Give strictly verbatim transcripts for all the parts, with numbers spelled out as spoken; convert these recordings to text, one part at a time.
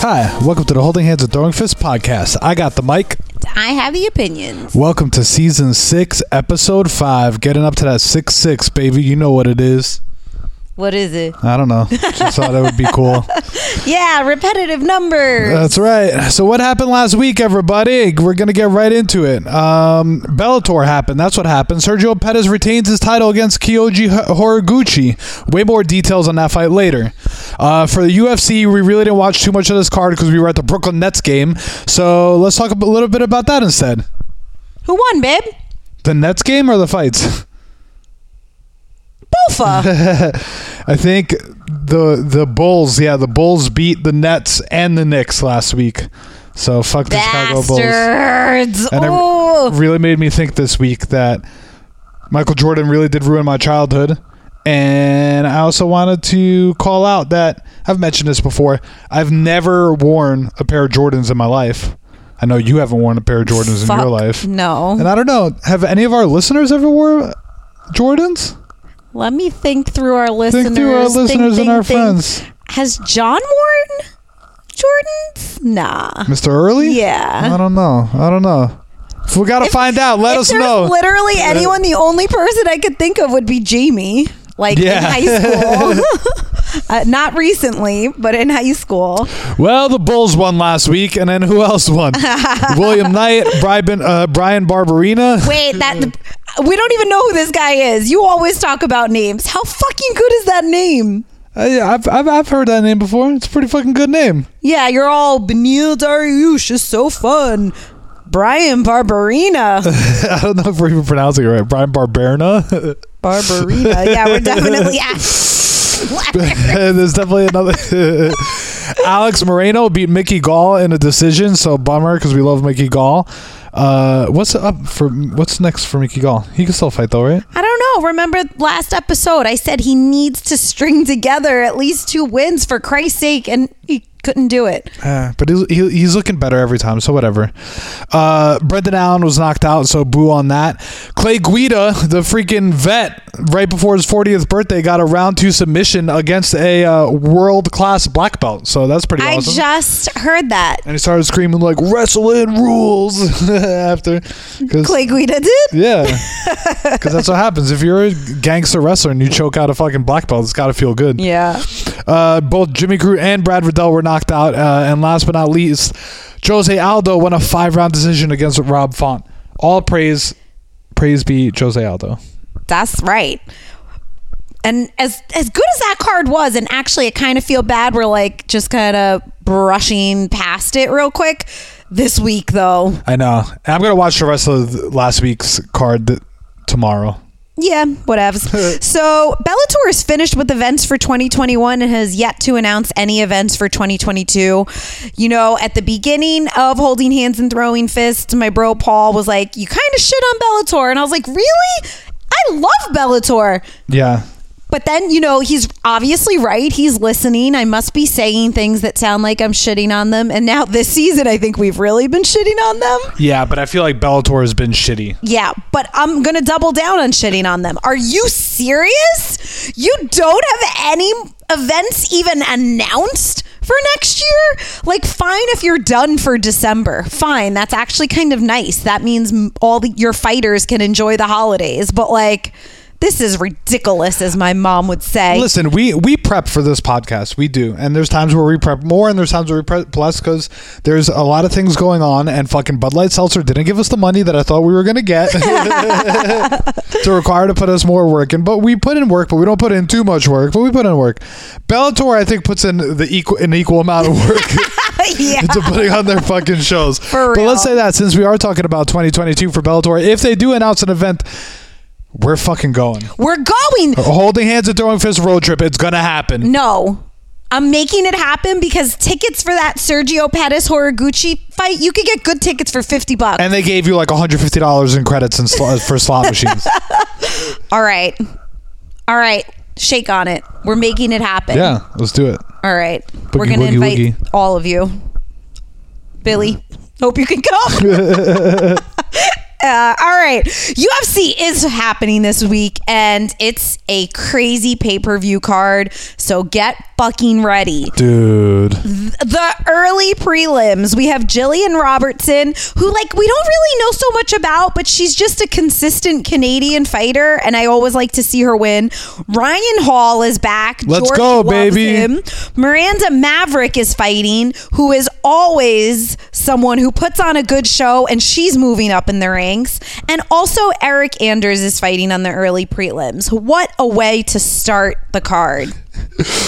Hi, welcome to the Holding Hands and Throwing Fists podcast. I got the mic. I have the opinions. Welcome to season six, episode five. Getting up to that six six, baby. You know what it is. What is it? I don't know. Just thought it would be cool. Yeah, repetitive numbers. That's right. So what happened last week, everybody? We're going to get right into it. Um, Bellator happened. That's what happened. Sergio Pettis retains his title against Kyoji Horiguchi. Way more details on that fight later. Uh, for the U F C, we really didn't watch too much of this card because we were at the Brooklyn Nets game. So let's talk a little bit about that instead. Who won, babe? The Nets game or the fights? I think the the Bulls, yeah, the Bulls beat the Nets and the Knicks last week. So fuck Bastards. The Chicago Bulls. And Ooh. It really made me think this week that Michael Jordan really did ruin my childhood. And I also wanted to call out that I've mentioned this before. I've never worn a pair of Jordans in my life. I know you haven't worn a pair of Jordans fuck in your life. No. And I don't know. Have any of our listeners ever worn Jordans? Let me think through our listeners. Think through our listeners think, and think, our think. friends. Has John worn Jordans? Nah. Mister Early? Yeah. I don't know. I don't know. We got to find out. Let us know. Literally anyone, the only person I could think of would be Jamie. Like yeah. in high school. uh, not recently, but in high school. Well, the Bulls won last week, and then who else won? William Knight, Brian, uh, Brian Barberena. Wait, that... The, we don't even know who this guy is. You always talk about names. How fucking good is that name? Uh, yeah, I've, I've I've heard that name before. It's a pretty fucking good name. Yeah, you're all Benil Dariush is so fun. Brian Barberena. I don't know if we're even pronouncing it right. Brian Barberena. Barberena. Yeah, we're definitely. Yeah. There's definitely another. Alex Moreno beat Mickey Gall in a decision. So bummer because we love Mickey Gall. Uh, what's up for what's next for Mickey Gall? He can still fight though, right? I don't know. Remember last episode, I said he needs to string together at least two wins for Christ's sake, and he couldn't do it. Uh, but he, he, he's looking better every time, so whatever. Uh, Brendan Allen was knocked out, so boo on that. Clay Guida, the freaking vet, right before his fortieth birthday, got a round two submission against a uh, world class black belt. So that's pretty awesome. I just heard that, and he started screaming like wrestling rules. After Clay Guida did, yeah, because that's what happens if you're a gangster wrestler and you choke out a fucking black belt. It's got to feel good. Yeah. Uh, both Jimmy Crew and Brad Riddell were knocked out, uh, and last but not least, Jose Aldo won a five-round decision against Rob Font. All praise, praise be Jose Aldo. That's right. And as as good as that card was, and actually, I kind of feel bad. We're like just kind of brushing past it real quick. This week, though. I know. And I'm going to watch the rest of last week's card th- tomorrow. Yeah, whatevs. So, Bellator is finished with events for twenty twenty-one and has yet to announce any events for twenty twenty-two. You know, at the beginning of Holding Hands and Throwing Fists, my bro Paul was like, you kind of shit on Bellator. And I was like, really? I love Bellator. Yeah. But then, you know, he's obviously right. He's listening. I must be saying things that sound like I'm shitting on them. And now this season, I think we've really been shitting on them. Yeah, but I feel like Bellator has been shitty. Yeah, but I'm going to double down on shitting on them. Are you serious? You don't have any events even announced for next year? Like, fine if you're done for December. Fine. That's actually kind of nice. That means all the, your fighters can enjoy the holidays. But, like... This is ridiculous, as my mom would say. Listen, we, we prep for this podcast. We do. And there's times where we prep more and there's times where we prep less because there's a lot of things going on and fucking Bud Light Seltzer didn't give us the money that I thought we were going to get to require to put us more work in. But we put in work, but we don't put in too much work, but we put in work. Bellator, I think, puts in the equal an equal amount of work. Yeah. To putting on their fucking shows. For real. But let's say that since we are talking about twenty twenty-two for Bellator, if they do announce an event... We're fucking going. We're going. Holding Hands and Throwing Fists road trip. It's going to happen. No. I'm making it happen because tickets for that Sergio Pettis Horiguchi fight, you could get good tickets for fifty bucks. And they gave you like one hundred fifty dollars in credits and sl- for slot machines. All right. All right. Shake on it. We're making it happen. Yeah. Let's do it. All right. Boogie, We're going to invite woogie. all of you. Billy. Hope you can come. Uh, all right. U F C is happening this week, and it's a crazy pay-per-view card, so get fucking ready. Dude. The early prelims, we have Jillian Robertson, who, like, we don't really know so much about, but she's just a consistent Canadian fighter, and I always like to see her win. Ryan Hall is back. Let's George go, baby. Him. Miranda Maverick is fighting, who is always someone who puts on a good show, and she's moving up in the ring. And also Eric Anders is fighting on the early prelims. What a way to start the card.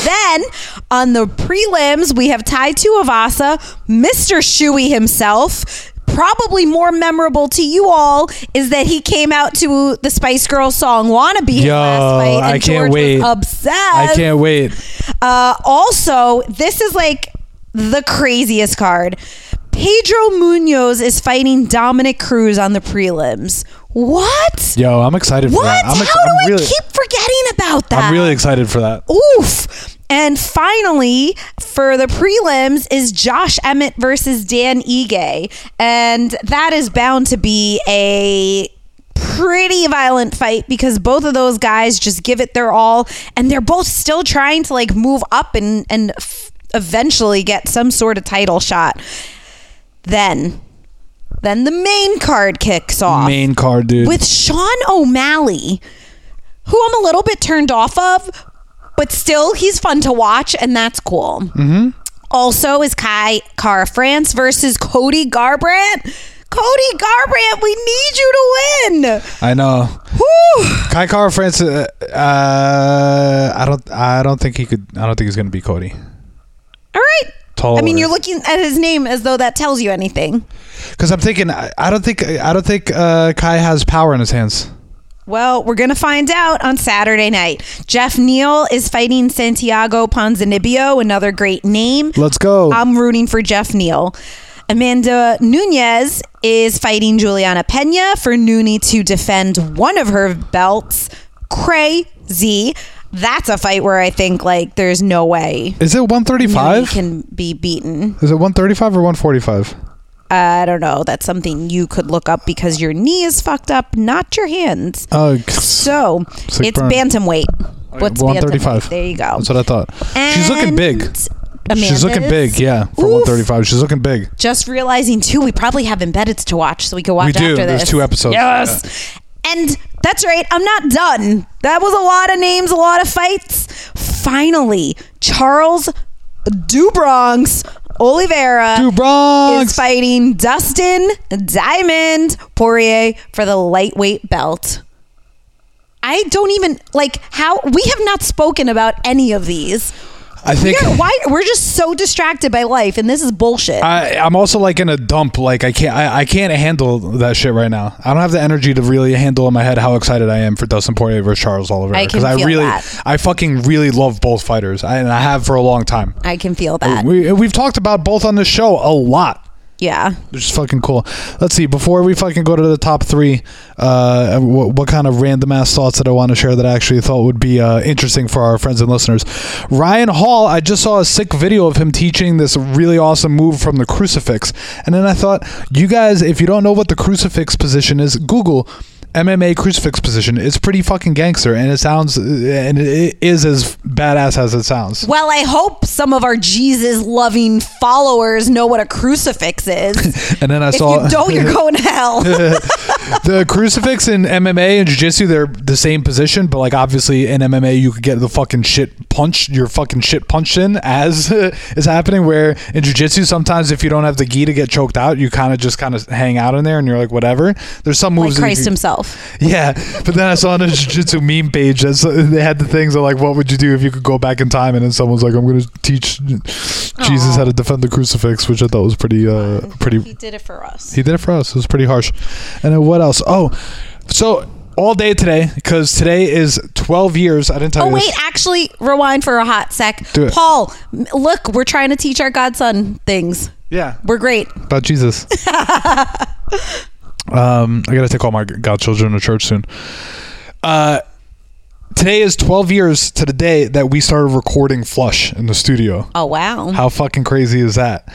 Then on the prelims, we have Tai Tuivasa, Mister Shuey himself. Probably more memorable to you all is that he came out to the Spice Girls song Wannabe Yo, last night. And I can't George wait. Was obsessed. I can't wait. Uh, also, this is like the craziest card. Pedro Munoz is fighting Dominic Cruz on the prelims. What? Yo, I'm excited what? for that. I'm How ex- do I'm I really, keep forgetting about that? I'm really excited for that. Oof. And finally, for the prelims is Josh Emmett versus Dan Ige. And that is bound to be a pretty violent fight because both of those guys just give it their all. And they're both still trying to like move up and, and f- eventually get some sort of title shot. Then, then the main card kicks off. Main card, dude. With Sean O'Malley, who I'm a little bit turned off of, but still he's fun to watch, and that's cool. Mm-hmm. Also is Kai Kara France versus Cody Garbrandt. Cody Garbrandt, we need you to win. I know. Whew. Kai Kara France, uh, uh, I don't, I don't think he could. I don't think he's going to be Cody. All right. Taller. I mean, you're looking at his name as though that tells you anything. Because I'm thinking, I, I don't think, I don't think uh, Kai has power in his hands. Well, we're gonna find out on Saturday night. Jeff Neal is fighting Santiago Ponzinibbio, another great name. Let's go. I'm rooting for Jeff Neal. Amanda Nuñez is fighting Juliana Pena for Nuni to defend one of her belts. Crazy. That's a fight where I think like there's no way. Is it one thirty-five? He can be beaten. Is it one thirty-five or one forty-five? I don't know. That's something you could look up because your knee is fucked up, not your hands. Oh, uh, so sick it's burn. Bantamweight. What's one thirty-five? Bantamweight? There you go. That's what I thought. And she's looking big. Amanda she's looking is, big, yeah. For oof. one thirty-five, she's looking big. Just realizing too, we probably have Embeddeds to watch, so we can watch we after do. this. There's two episodes. Yes. Yeah. And that's right, I'm not done. That was a lot of names, a lot of fights. Finally, Charles Do Bronx Oliveira Do Bronx. is fighting Dustin Diamond Poirier for the lightweight belt. I don't even, like, how, we have not spoken about any of these. I think we're, why we're just so distracted by life, and this is bullshit. I, I'm also like in a dump. Like I can't, I, I can't handle that shit right now. I don't have the energy to really handle in my head how excited I am for Dustin Poirier versus Charles Oliveira. Because I, I really, that. I fucking really love both fighters, I, and I have for a long time. I can feel that. We, we've talked about both on this show a lot. Yeah, which is fucking cool. Let's see. Before we fucking go to the top three, uh, what, what kind of random ass thoughts that I want to share that I actually thought would be uh, interesting for our friends and listeners. Ryan Hall, I just saw a sick video of him teaching this really awesome move from the crucifix, and then I thought, you guys, if you don't know what the crucifix position is, Google M M A crucifix position. It's pretty fucking gangster, and it sounds, and it is as badass as it sounds. Well, I hope some of our Jesus loving followers know what a crucifix is. And then I if saw, if you don't, you're going to hell. The crucifix in M M A and jiu-jitsu, they're the same position, but like obviously in M M A you could get the fucking shit punched, your fucking shit punched in as is happening, where in jiu-jitsu sometimes if you don't have the gi to get choked out, you kind of just kind of hang out in there and you're like whatever. There's some moves like Christ that you, himself. Yeah, but then I saw on a jiu-jitsu meme page that they had the things of like, what would you do if you could go back in time? And then someone's like, I'm going to teach Jesus Aww. how to defend the crucifix, which I thought was pretty, uh, pretty. He did it for us. He did it for us. It was pretty harsh. And then what else? Oh, so all day today, because today is twelve years. I didn't tell oh, you. Oh wait, actually, rewind for a hot sec. Do it. Paul, look, we're trying to teach our godson things. Yeah, we're great about Jesus. Um, I gotta take all my godchildren to church soon. Uh, today is twelve years to the day that we started recording Flush in the studio. Oh wow! How fucking crazy is that?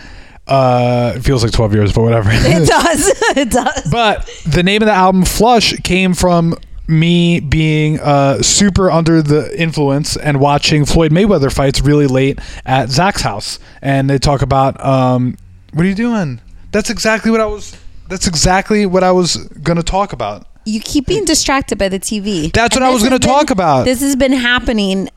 Uh, it feels like twelve years, but whatever. It does. It does. But the name of the album, Flush, came from me being uh, super under the influence and watching Floyd Mayweather fights really late at Zach's house. And they talk about, um, what are you doing? That's exactly what I was... That's exactly what I was going to talk about. You keep being distracted by the T V. That's what I was going to talk about. This has been happening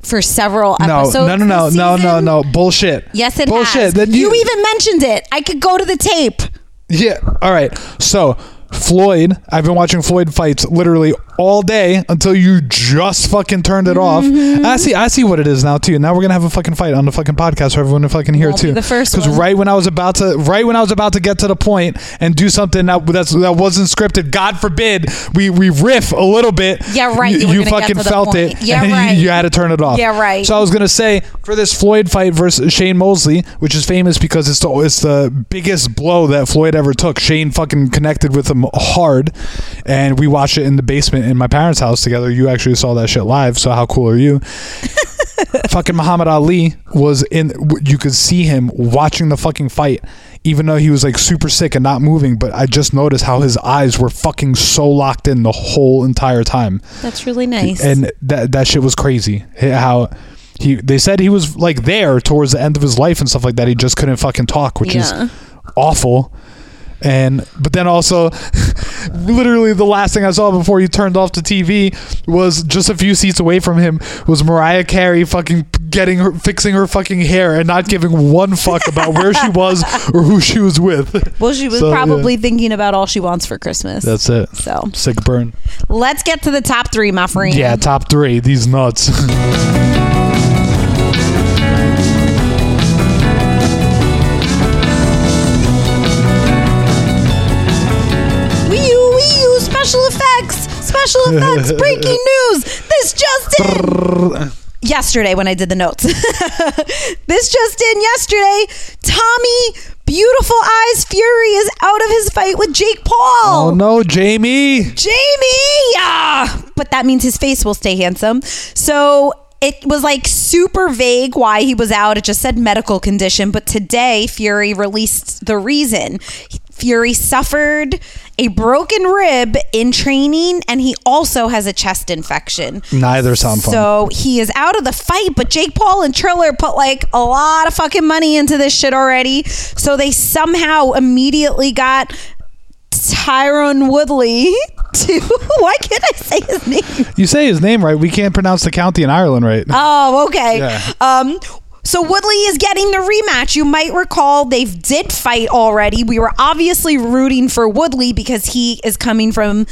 for several episodes. No, no, no, no, no, no, no. Bullshit. Yes, it has. Bullshit. You even mentioned it. I could go to the tape. Yeah. All right. So... Floyd, I've been watching Floyd fights literally all day until you just fucking turned it off. Mm-hmm. I see I see what it is now too. Now we're going to have a fucking fight on the fucking podcast for everyone to fucking hear too. The first one. Cuz right when I was about to right when I was about to get to the point and do something that that's, that wasn't scripted, God forbid, we we riff a little bit. Yeah, right. You, you, you fucking felt point. It. Yeah, and right. You, you had to turn it off. Yeah, right. So I was going to say for this Floyd fight versus Shane Mosley, which is famous because it's the, it's the biggest blow that Floyd ever took. Shane fucking connected with him hard, and we watched it in the basement in my parents' house together. You actually saw that shit live, so how cool are you? Fucking Muhammad Ali was in, you could see him watching the fucking fight even though he was like super sick and not moving, but I just noticed how his eyes were fucking so locked in the whole entire time. That's really nice. And that that shit was crazy how he, they said he was like there towards the end of his life and stuff like that. He just couldn't fucking talk, which yeah. is awful. And but then also literally the last thing I saw before he turned off the T V was just a few seats away from him was Mariah Carey fucking getting her fixing her fucking hair and not giving one fuck about where she was or who she was with. Well, she was so, probably yeah. thinking about all she wants for Christmas. That's it. So sick burn. Let's get to the top three, my friend. Yeah, top three. These nuts. Special effects, breaking news, this just in. Yesterday when I did the notes. This just in yesterday, Tommy Beautiful Eyes Fury is out of his fight with Jake Paul. Oh no, Jamie. Jamie, yeah. But that means his face will stay handsome. So it was like super vague why he was out. It just said medical condition. But today, Fury released the reason. Fury suffered a broken rib in training, and he also has a chest infection. Neither sound fun. So he is out of the fight, but Jake Paul and Triller put like a lot of fucking money into this shit already. So they somehow immediately got Tyrone Woodley to... Why can't I say his name? You say his name right. We can't pronounce the county in Ireland right. Oh, okay. Yeah. Um... So Woodley is getting the rematch. You might recall they did fight already. We were obviously rooting for Woodley because he is coming from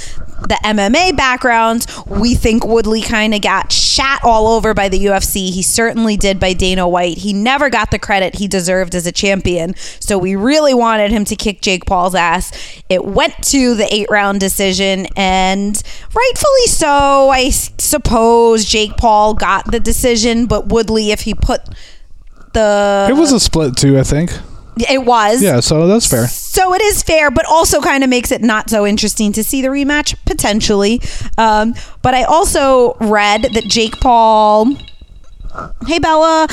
the M M A background. We think Woodley kind of got shat all over by the U F C. He certainly did by Dana White. He never got the credit he deserved as a champion. So we really wanted him to kick Jake Paul's ass. It went to the eight-round decision, and rightfully so. I suppose Jake Paul got the decision, but Woodley, if he put... The, it was a split too, I think. It was. Yeah, so that's fair. So it is fair, but also kind of makes it not so interesting to see the rematch, potentially. Um, but I also read that Jake Paul... Hey, Bella.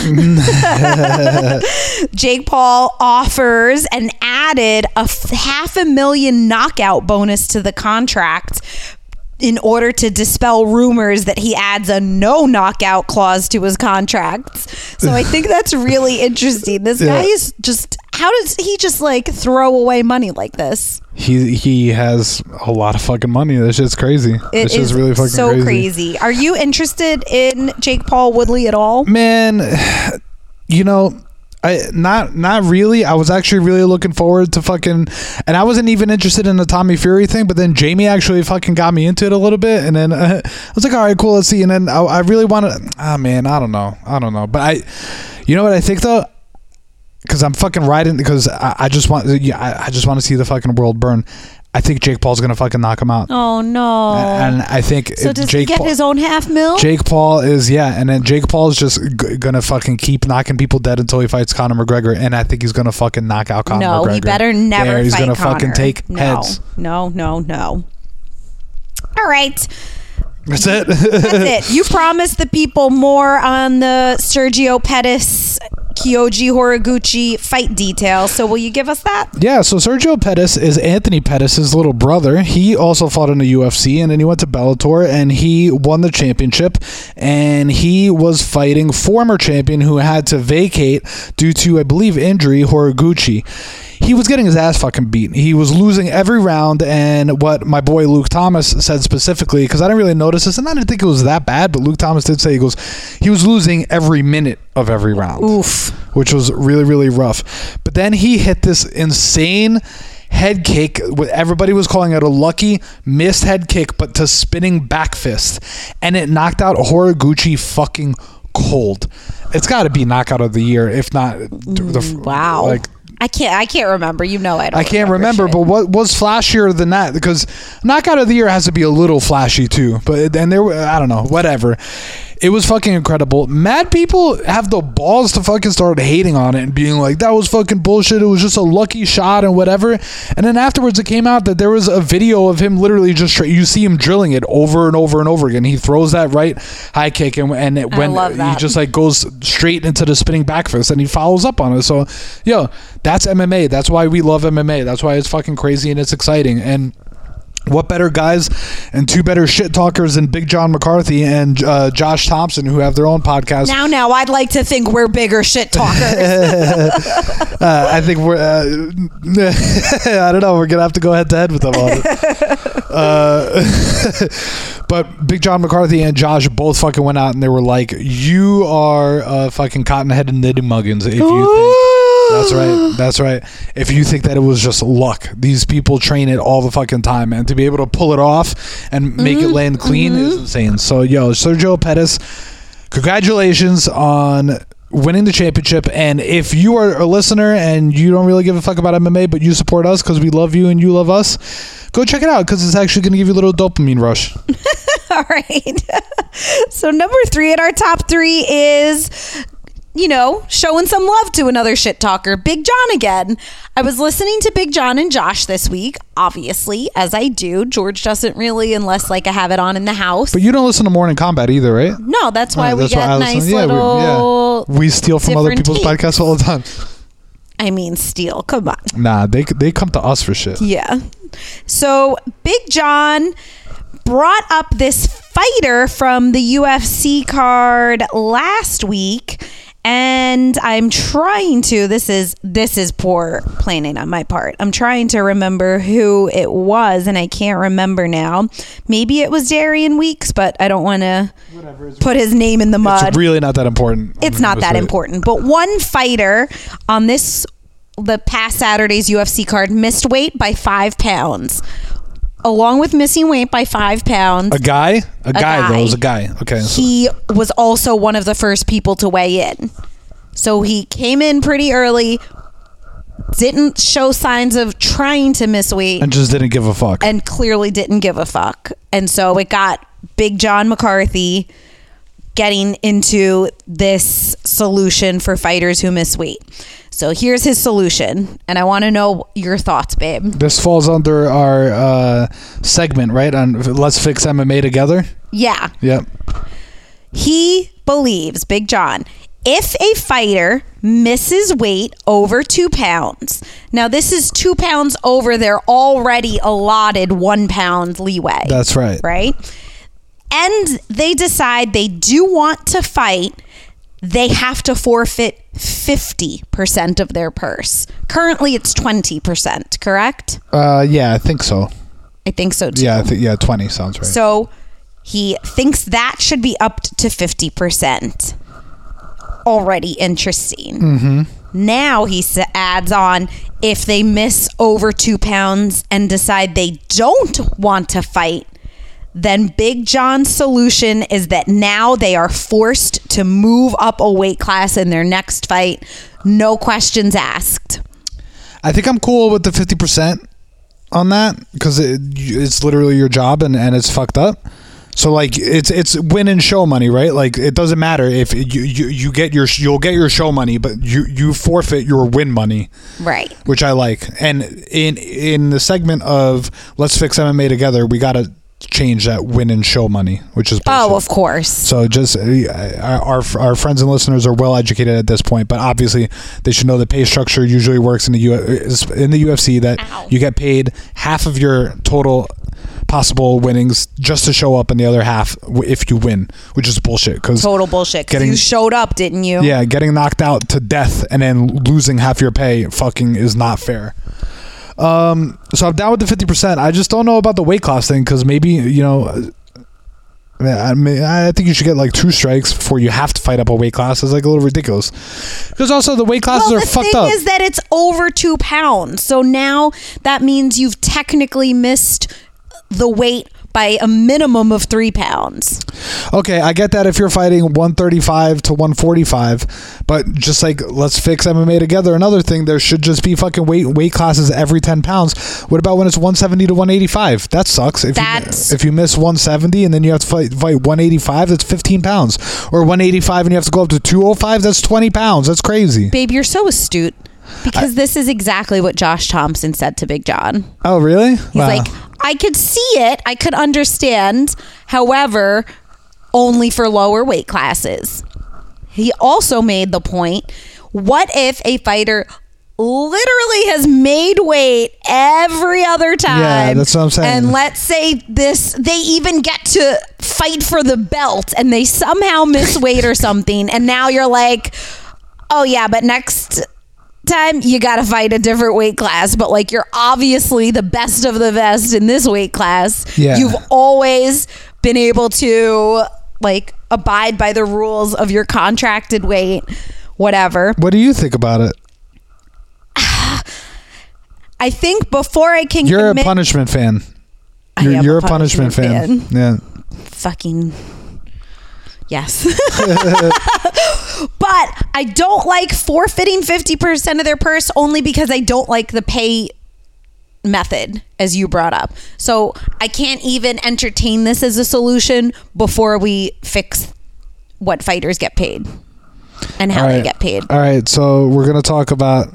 Jake Paul offers and added a f- half a million knockout bonus to the contract in order to dispel rumors that he adds a no knockout clause to his contracts. So I think that's really interesting. This yeah. guy is just, how does he just like throw away money like this? He he has a lot of fucking money. This shit's crazy. It this is really fucking so crazy. crazy. Are you interested in Jake Paul Woodley at all? Man, you know, I not not really. I was actually really looking forward to fucking, and I wasn't even interested in the Tommy Fury thing, but then Jamie actually fucking got me into it a little bit, and then uh, I was like, all right, cool, let's see. And then I, I really wanted, ah, oh, man, I don't know, I don't know, but I, you know what I think though, because I'm fucking riding, because I, I just want, yeah, I, I just want to see the fucking world burn. I think Jake Paul's gonna fucking knock him out. Oh no! And, and I think so. Does Jake he get Paul, his own half mil? Jake Paul is yeah, and then Jake Paul is just g- gonna fucking keep knocking people dead until he fights Conor McGregor, and I think he's gonna fucking knock out Conor no, McGregor. No, he better never. There, he's fight gonna Conor. Fucking take no, heads. No, no, no. All right. That's it. That's it. You promised the people more on the Sergio Pettis Kyoji Horiguchi fight details. So will you give us that? Yeah, so Sergio Pettis is Anthony Pettis' little brother. He also fought in the U F C, and then he went to Bellator, and he won the championship, and he was fighting former champion who had to vacate due to, I believe, injury, Horiguchi. He was getting his ass fucking beat. He was losing every round, and what my boy Luke Thomas said specifically, because I didn't really notice this, and I didn't think it was that bad, but Luke Thomas did say, he goes, he was losing every minute of every round. Oof. Which was really, really rough. But then he hit this insane head kick, what everybody was calling it a lucky missed head kick, but to spinning back fist, and it knocked out Horiguchi fucking cold. It's got to be knockout of the year, if not the, wow. Like, I can't I can't remember. You know I don't I can't remember, remember but what was flashier than that? Because knockout of the year has to be a little flashy too. But and there I don't know, whatever. It was fucking incredible. Mad people have the balls to fucking start hating on it and being like, that was fucking bullshit. It was just a lucky shot and whatever. And then afterwards it came out that there was a video of him literally just, tra- you see him drilling it over and over and over again. He throws that right high kick and, and it, when he just like goes straight into the spinning back fist and he follows up on it. So, yo, that's M M A. That's why we love M M A. That's why it's fucking crazy and it's exciting. And what better guys and two better shit talkers than Big John McCarthy and uh, Josh Thompson, who have their own podcast. Now, now, I'd like to think we're bigger shit talkers. uh, I think we're, uh, I don't know, we're going to have to go head to head with them all. Uh, but Big John McCarthy and Josh both fucking went out and they were like, you are uh, fucking cotton-headed nitty-muggins if you think. That's right. That's right. If you think that it was just luck, these people train it all the fucking time, and to be able to pull it off and make mm-hmm. it land clean mm-hmm. is insane. So, yo, Sergio Pettis, congratulations on winning the championship. And if you are a listener and you don't really give a fuck about M M A, but you support us because we love you and you love us, go check it out because it's actually going to give you a little dopamine rush. All right. So number three in our top three is, you know, showing some love to another shit talker, Big John again. I was listening to Big John and Josh this week, obviously, as I do. George doesn't really, unless like I have it on in the house. But you don't listen to Morning Combat either, right? No, that's why oh, we that's get why nice yeah, little... We, yeah. we steal from other people's takes. Podcasts all the time. I mean, steal. Come on. Nah, they they come to us for shit. Yeah. So Big John brought up this fighter from the U F C card last week. And I'm trying to, this is this is poor planning on my part. I'm trying to remember who it was, and I can't remember now. Maybe it was Darian Weeks, but I don't want to put his name in the mud. It's really not that important. It's not that important. But one fighter on this, the past Saturday's U F C card, missed weight by five pounds. Along with missing weight by five pounds. A guy? A, a guy, guy, though. It was a guy. Okay. He so. was also one of the first people to weigh in. So he came in pretty early, didn't show signs of trying to miss weight. And just didn't give a fuck. And clearly didn't give a fuck. And so it got Big John McCarthy getting into this solution for fighters who miss weight. So here's his solution, and I want to know your thoughts, babe. This falls under our uh, segment, right? On Let's Fix M M A Together? Yeah. Yep. He believes, Big John, if a fighter misses weight over two pounds, now this is two pounds over their already allotted one pound leeway. That's right. Right? And they decide they do want to fight, they have to forfeit fifty percent of their purse. Currently, it's twenty percent, correct? Uh, yeah, I think so. I think so, too. Yeah, I th- yeah, twenty sounds right. So he thinks that should be up to fifty percent. Already interesting. Mm-hmm. Now he adds on, if they miss over two pounds and decide they don't want to fight, then Big John's solution is that now they are forced to move up a weight class in their next fight. No questions asked. I think I'm cool with the fifty percent on that because it, it's literally your job and, and it's fucked up. So like it's it's win and show money, right? Like it doesn't matter if you, you, you get your you'll get your show money, but you, you forfeit your win money, right? Which I like. And in in the segment of Let's Fix M M A Together, we gotta change that win and show money, which is bullshit. Oh, of course. So just uh, our our friends and listeners are well educated at this point, but obviously they should know the pay structure usually works in the U F C, in the U F C that Ow. you get paid half of your total possible winnings just to show up, and the other half if you win, which is bullshit. Cause total bullshit. Because you showed up, didn't you? Yeah, getting knocked out to death and then losing half your pay fucking is not fair. Um, so I'm down with the fifty percent. I just don't know about the weight class thing, because maybe, you know, I mean, I think you should get like two strikes before you have to fight up a weight class. It's like a little ridiculous, because also the weight classes well, the are fucked up. The thing is that it's over two pounds, so now that means you've technically missed the weight by a minimum of three pounds. Okay, I get that if you're fighting one thirty-five to one forty-five, but just like, let's fix M M A together. Another thing, there should just be fucking weight weight classes every ten pounds. What about when it's one seventy to one eighty-five? That sucks. If that's, you, if you miss one seventy and then you have to fight, fight one eighty-five, that's fifteen pounds. Or one eighty-five and you have to go up to two oh five, that's twenty pounds. That's crazy. Babe, you're so astute, because I, this is exactly what Josh Thompson said to Big John. Oh, really? He's wow. like, I could see it. I could understand. However, only for lower weight classes. He also made the point, what if a fighter literally has made weight every other time? Yeah, that's what I'm saying. And let's say this, they even get to fight for the belt and they somehow miss weight or something. And now you're like, oh yeah, but next time you gotta fight a different weight class, but like, you're obviously the best of the best in this weight class. Yeah. You've always been able to like abide by the rules of your contracted weight, whatever. What do you think about it? I think before I can you're commit- a punishment fan you're, I am you're a punishment, punishment fan. fan yeah fucking yes. But I don't like forfeiting fifty percent of their purse, only because I don't like the pay method, as you brought up. So I can't even entertain this as a solution before we fix what fighters get paid and how they get paid. All right. So we're going to talk about,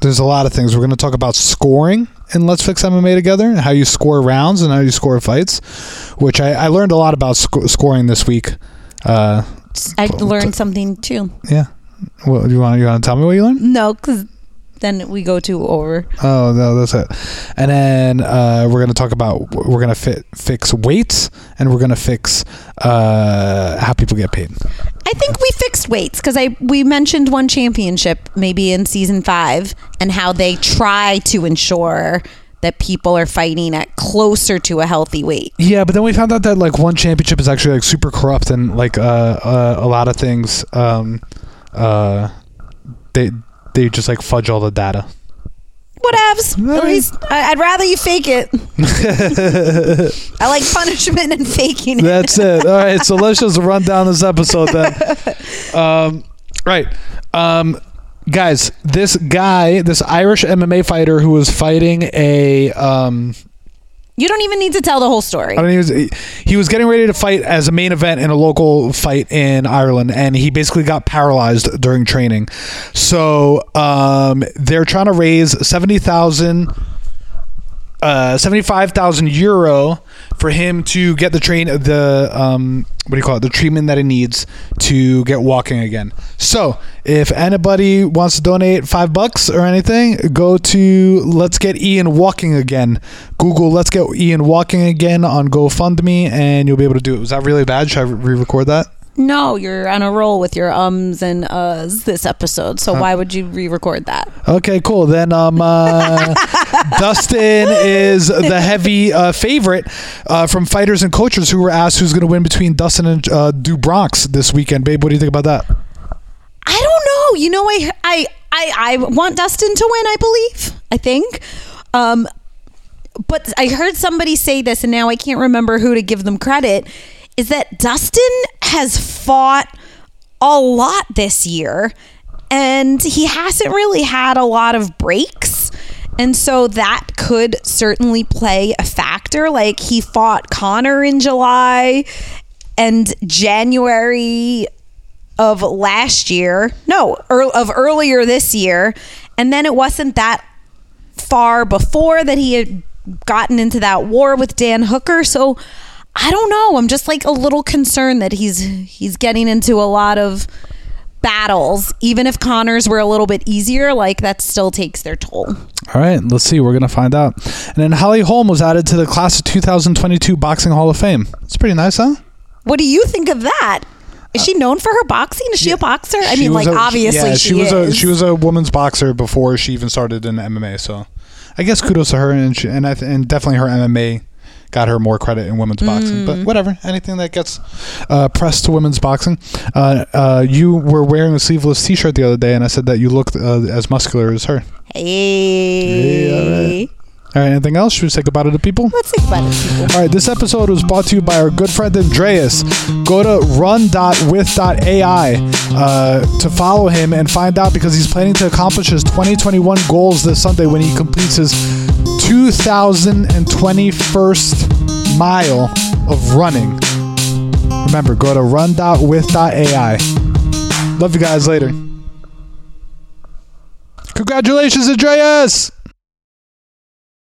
there's a lot of things. We're going to talk about scoring and Let's Fix M M A Together, and how you score rounds and how you score fights, which I, I learned a lot about sc- scoring this week. Uh, I learned something too. Yeah. Well, you want you want to tell me what you learned? No, because then we go to over. Oh no, that's it. And then uh, we're gonna talk about we're gonna fit, fix weights, and we're gonna fix uh, how people get paid. I think we fixed weights, because I we mentioned one championship maybe in season five, and how they try to ensure that people are fighting at closer to a healthy weight. Yeah, but then we found out that like one championship is actually like super corrupt, and like uh, uh, a lot of things um, uh, they they just like fudge all the data. Whatevs. Right. At least I'd rather you fake it. I like punishment and faking it. That's it. All right, so let's just run down this episode then. Um, right. Um, guys, this guy, this Irish M M A fighter who was fighting a... Um, you don't even need to tell the whole story. I mean, he, was, he was getting ready to fight as a main event in a local fight in Ireland, and he basically got paralyzed during training. So um, they're trying to raise seventy thousand, uh, seventy-five thousand euro for him to get the train, the um, what do you call it, the treatment that he needs to get walking again. So if anybody wants to donate five bucks or anything, go to Let's Get Ian Walking Again. Google Let's Get Ian Walking Again on GoFundMe, and you'll be able to do it. Was that really bad? Should I re-record that? No, you're on a roll with your ums and uhs this episode, so uh, why would you re-record that? Okay, cool. Then um, uh, Dustin is the heavy uh, favorite uh, from fighters and coaches who were asked who's going to win between Dustin and uh, Do Bronx this weekend. Babe, what do you think about that? I don't know. You know, I I, I, I want Dustin to win, I believe, I think. Um, but I heard somebody say this, and now I can't remember who to give them credit, is that Dustin has fought a lot this year, and he hasn't really had a lot of breaks. And so that could certainly play a factor. Like, he fought Conor in July and January of last year. No, er- of earlier this year. And then it wasn't that far before that he had gotten into that war with Dan Hooker. So I don't know. I'm just like a little concerned that he's he's getting into a lot of battles. Even if Conor's were a little bit easier, like that still takes their toll. All right, let's see. We're going to find out. And then Holly Holm was added to the class of two thousand twenty-two Boxing Hall of Fame. It's pretty nice, huh? What do you think of that? Is she known for her boxing? Is she yeah. a boxer? I she mean, like, a, obviously yeah, she, she was is. A, she was a women's boxer before she even started in M M A. So I guess kudos to her. And she, and, I th- and definitely her M M A got her more credit in women's mm. boxing. But whatever. Anything that gets uh, pressed to women's boxing. Uh, uh, you were wearing a sleeveless T-shirt the other day, and I said that you looked uh, as muscular as her. Hey. hey all right. All right, anything else? Should we say goodbye to the people? Let's say goodbye to the people. All right, this episode was brought to you by our good friend Andreas. Go to run dot with dot A I uh, to follow him and find out, because he's planning to accomplish his twenty twenty-one goals this Sunday when he completes his two thousand twenty-first mile of running. Remember, go to run dot with dot A I. Love you guys. Later. Congratulations, Andreas!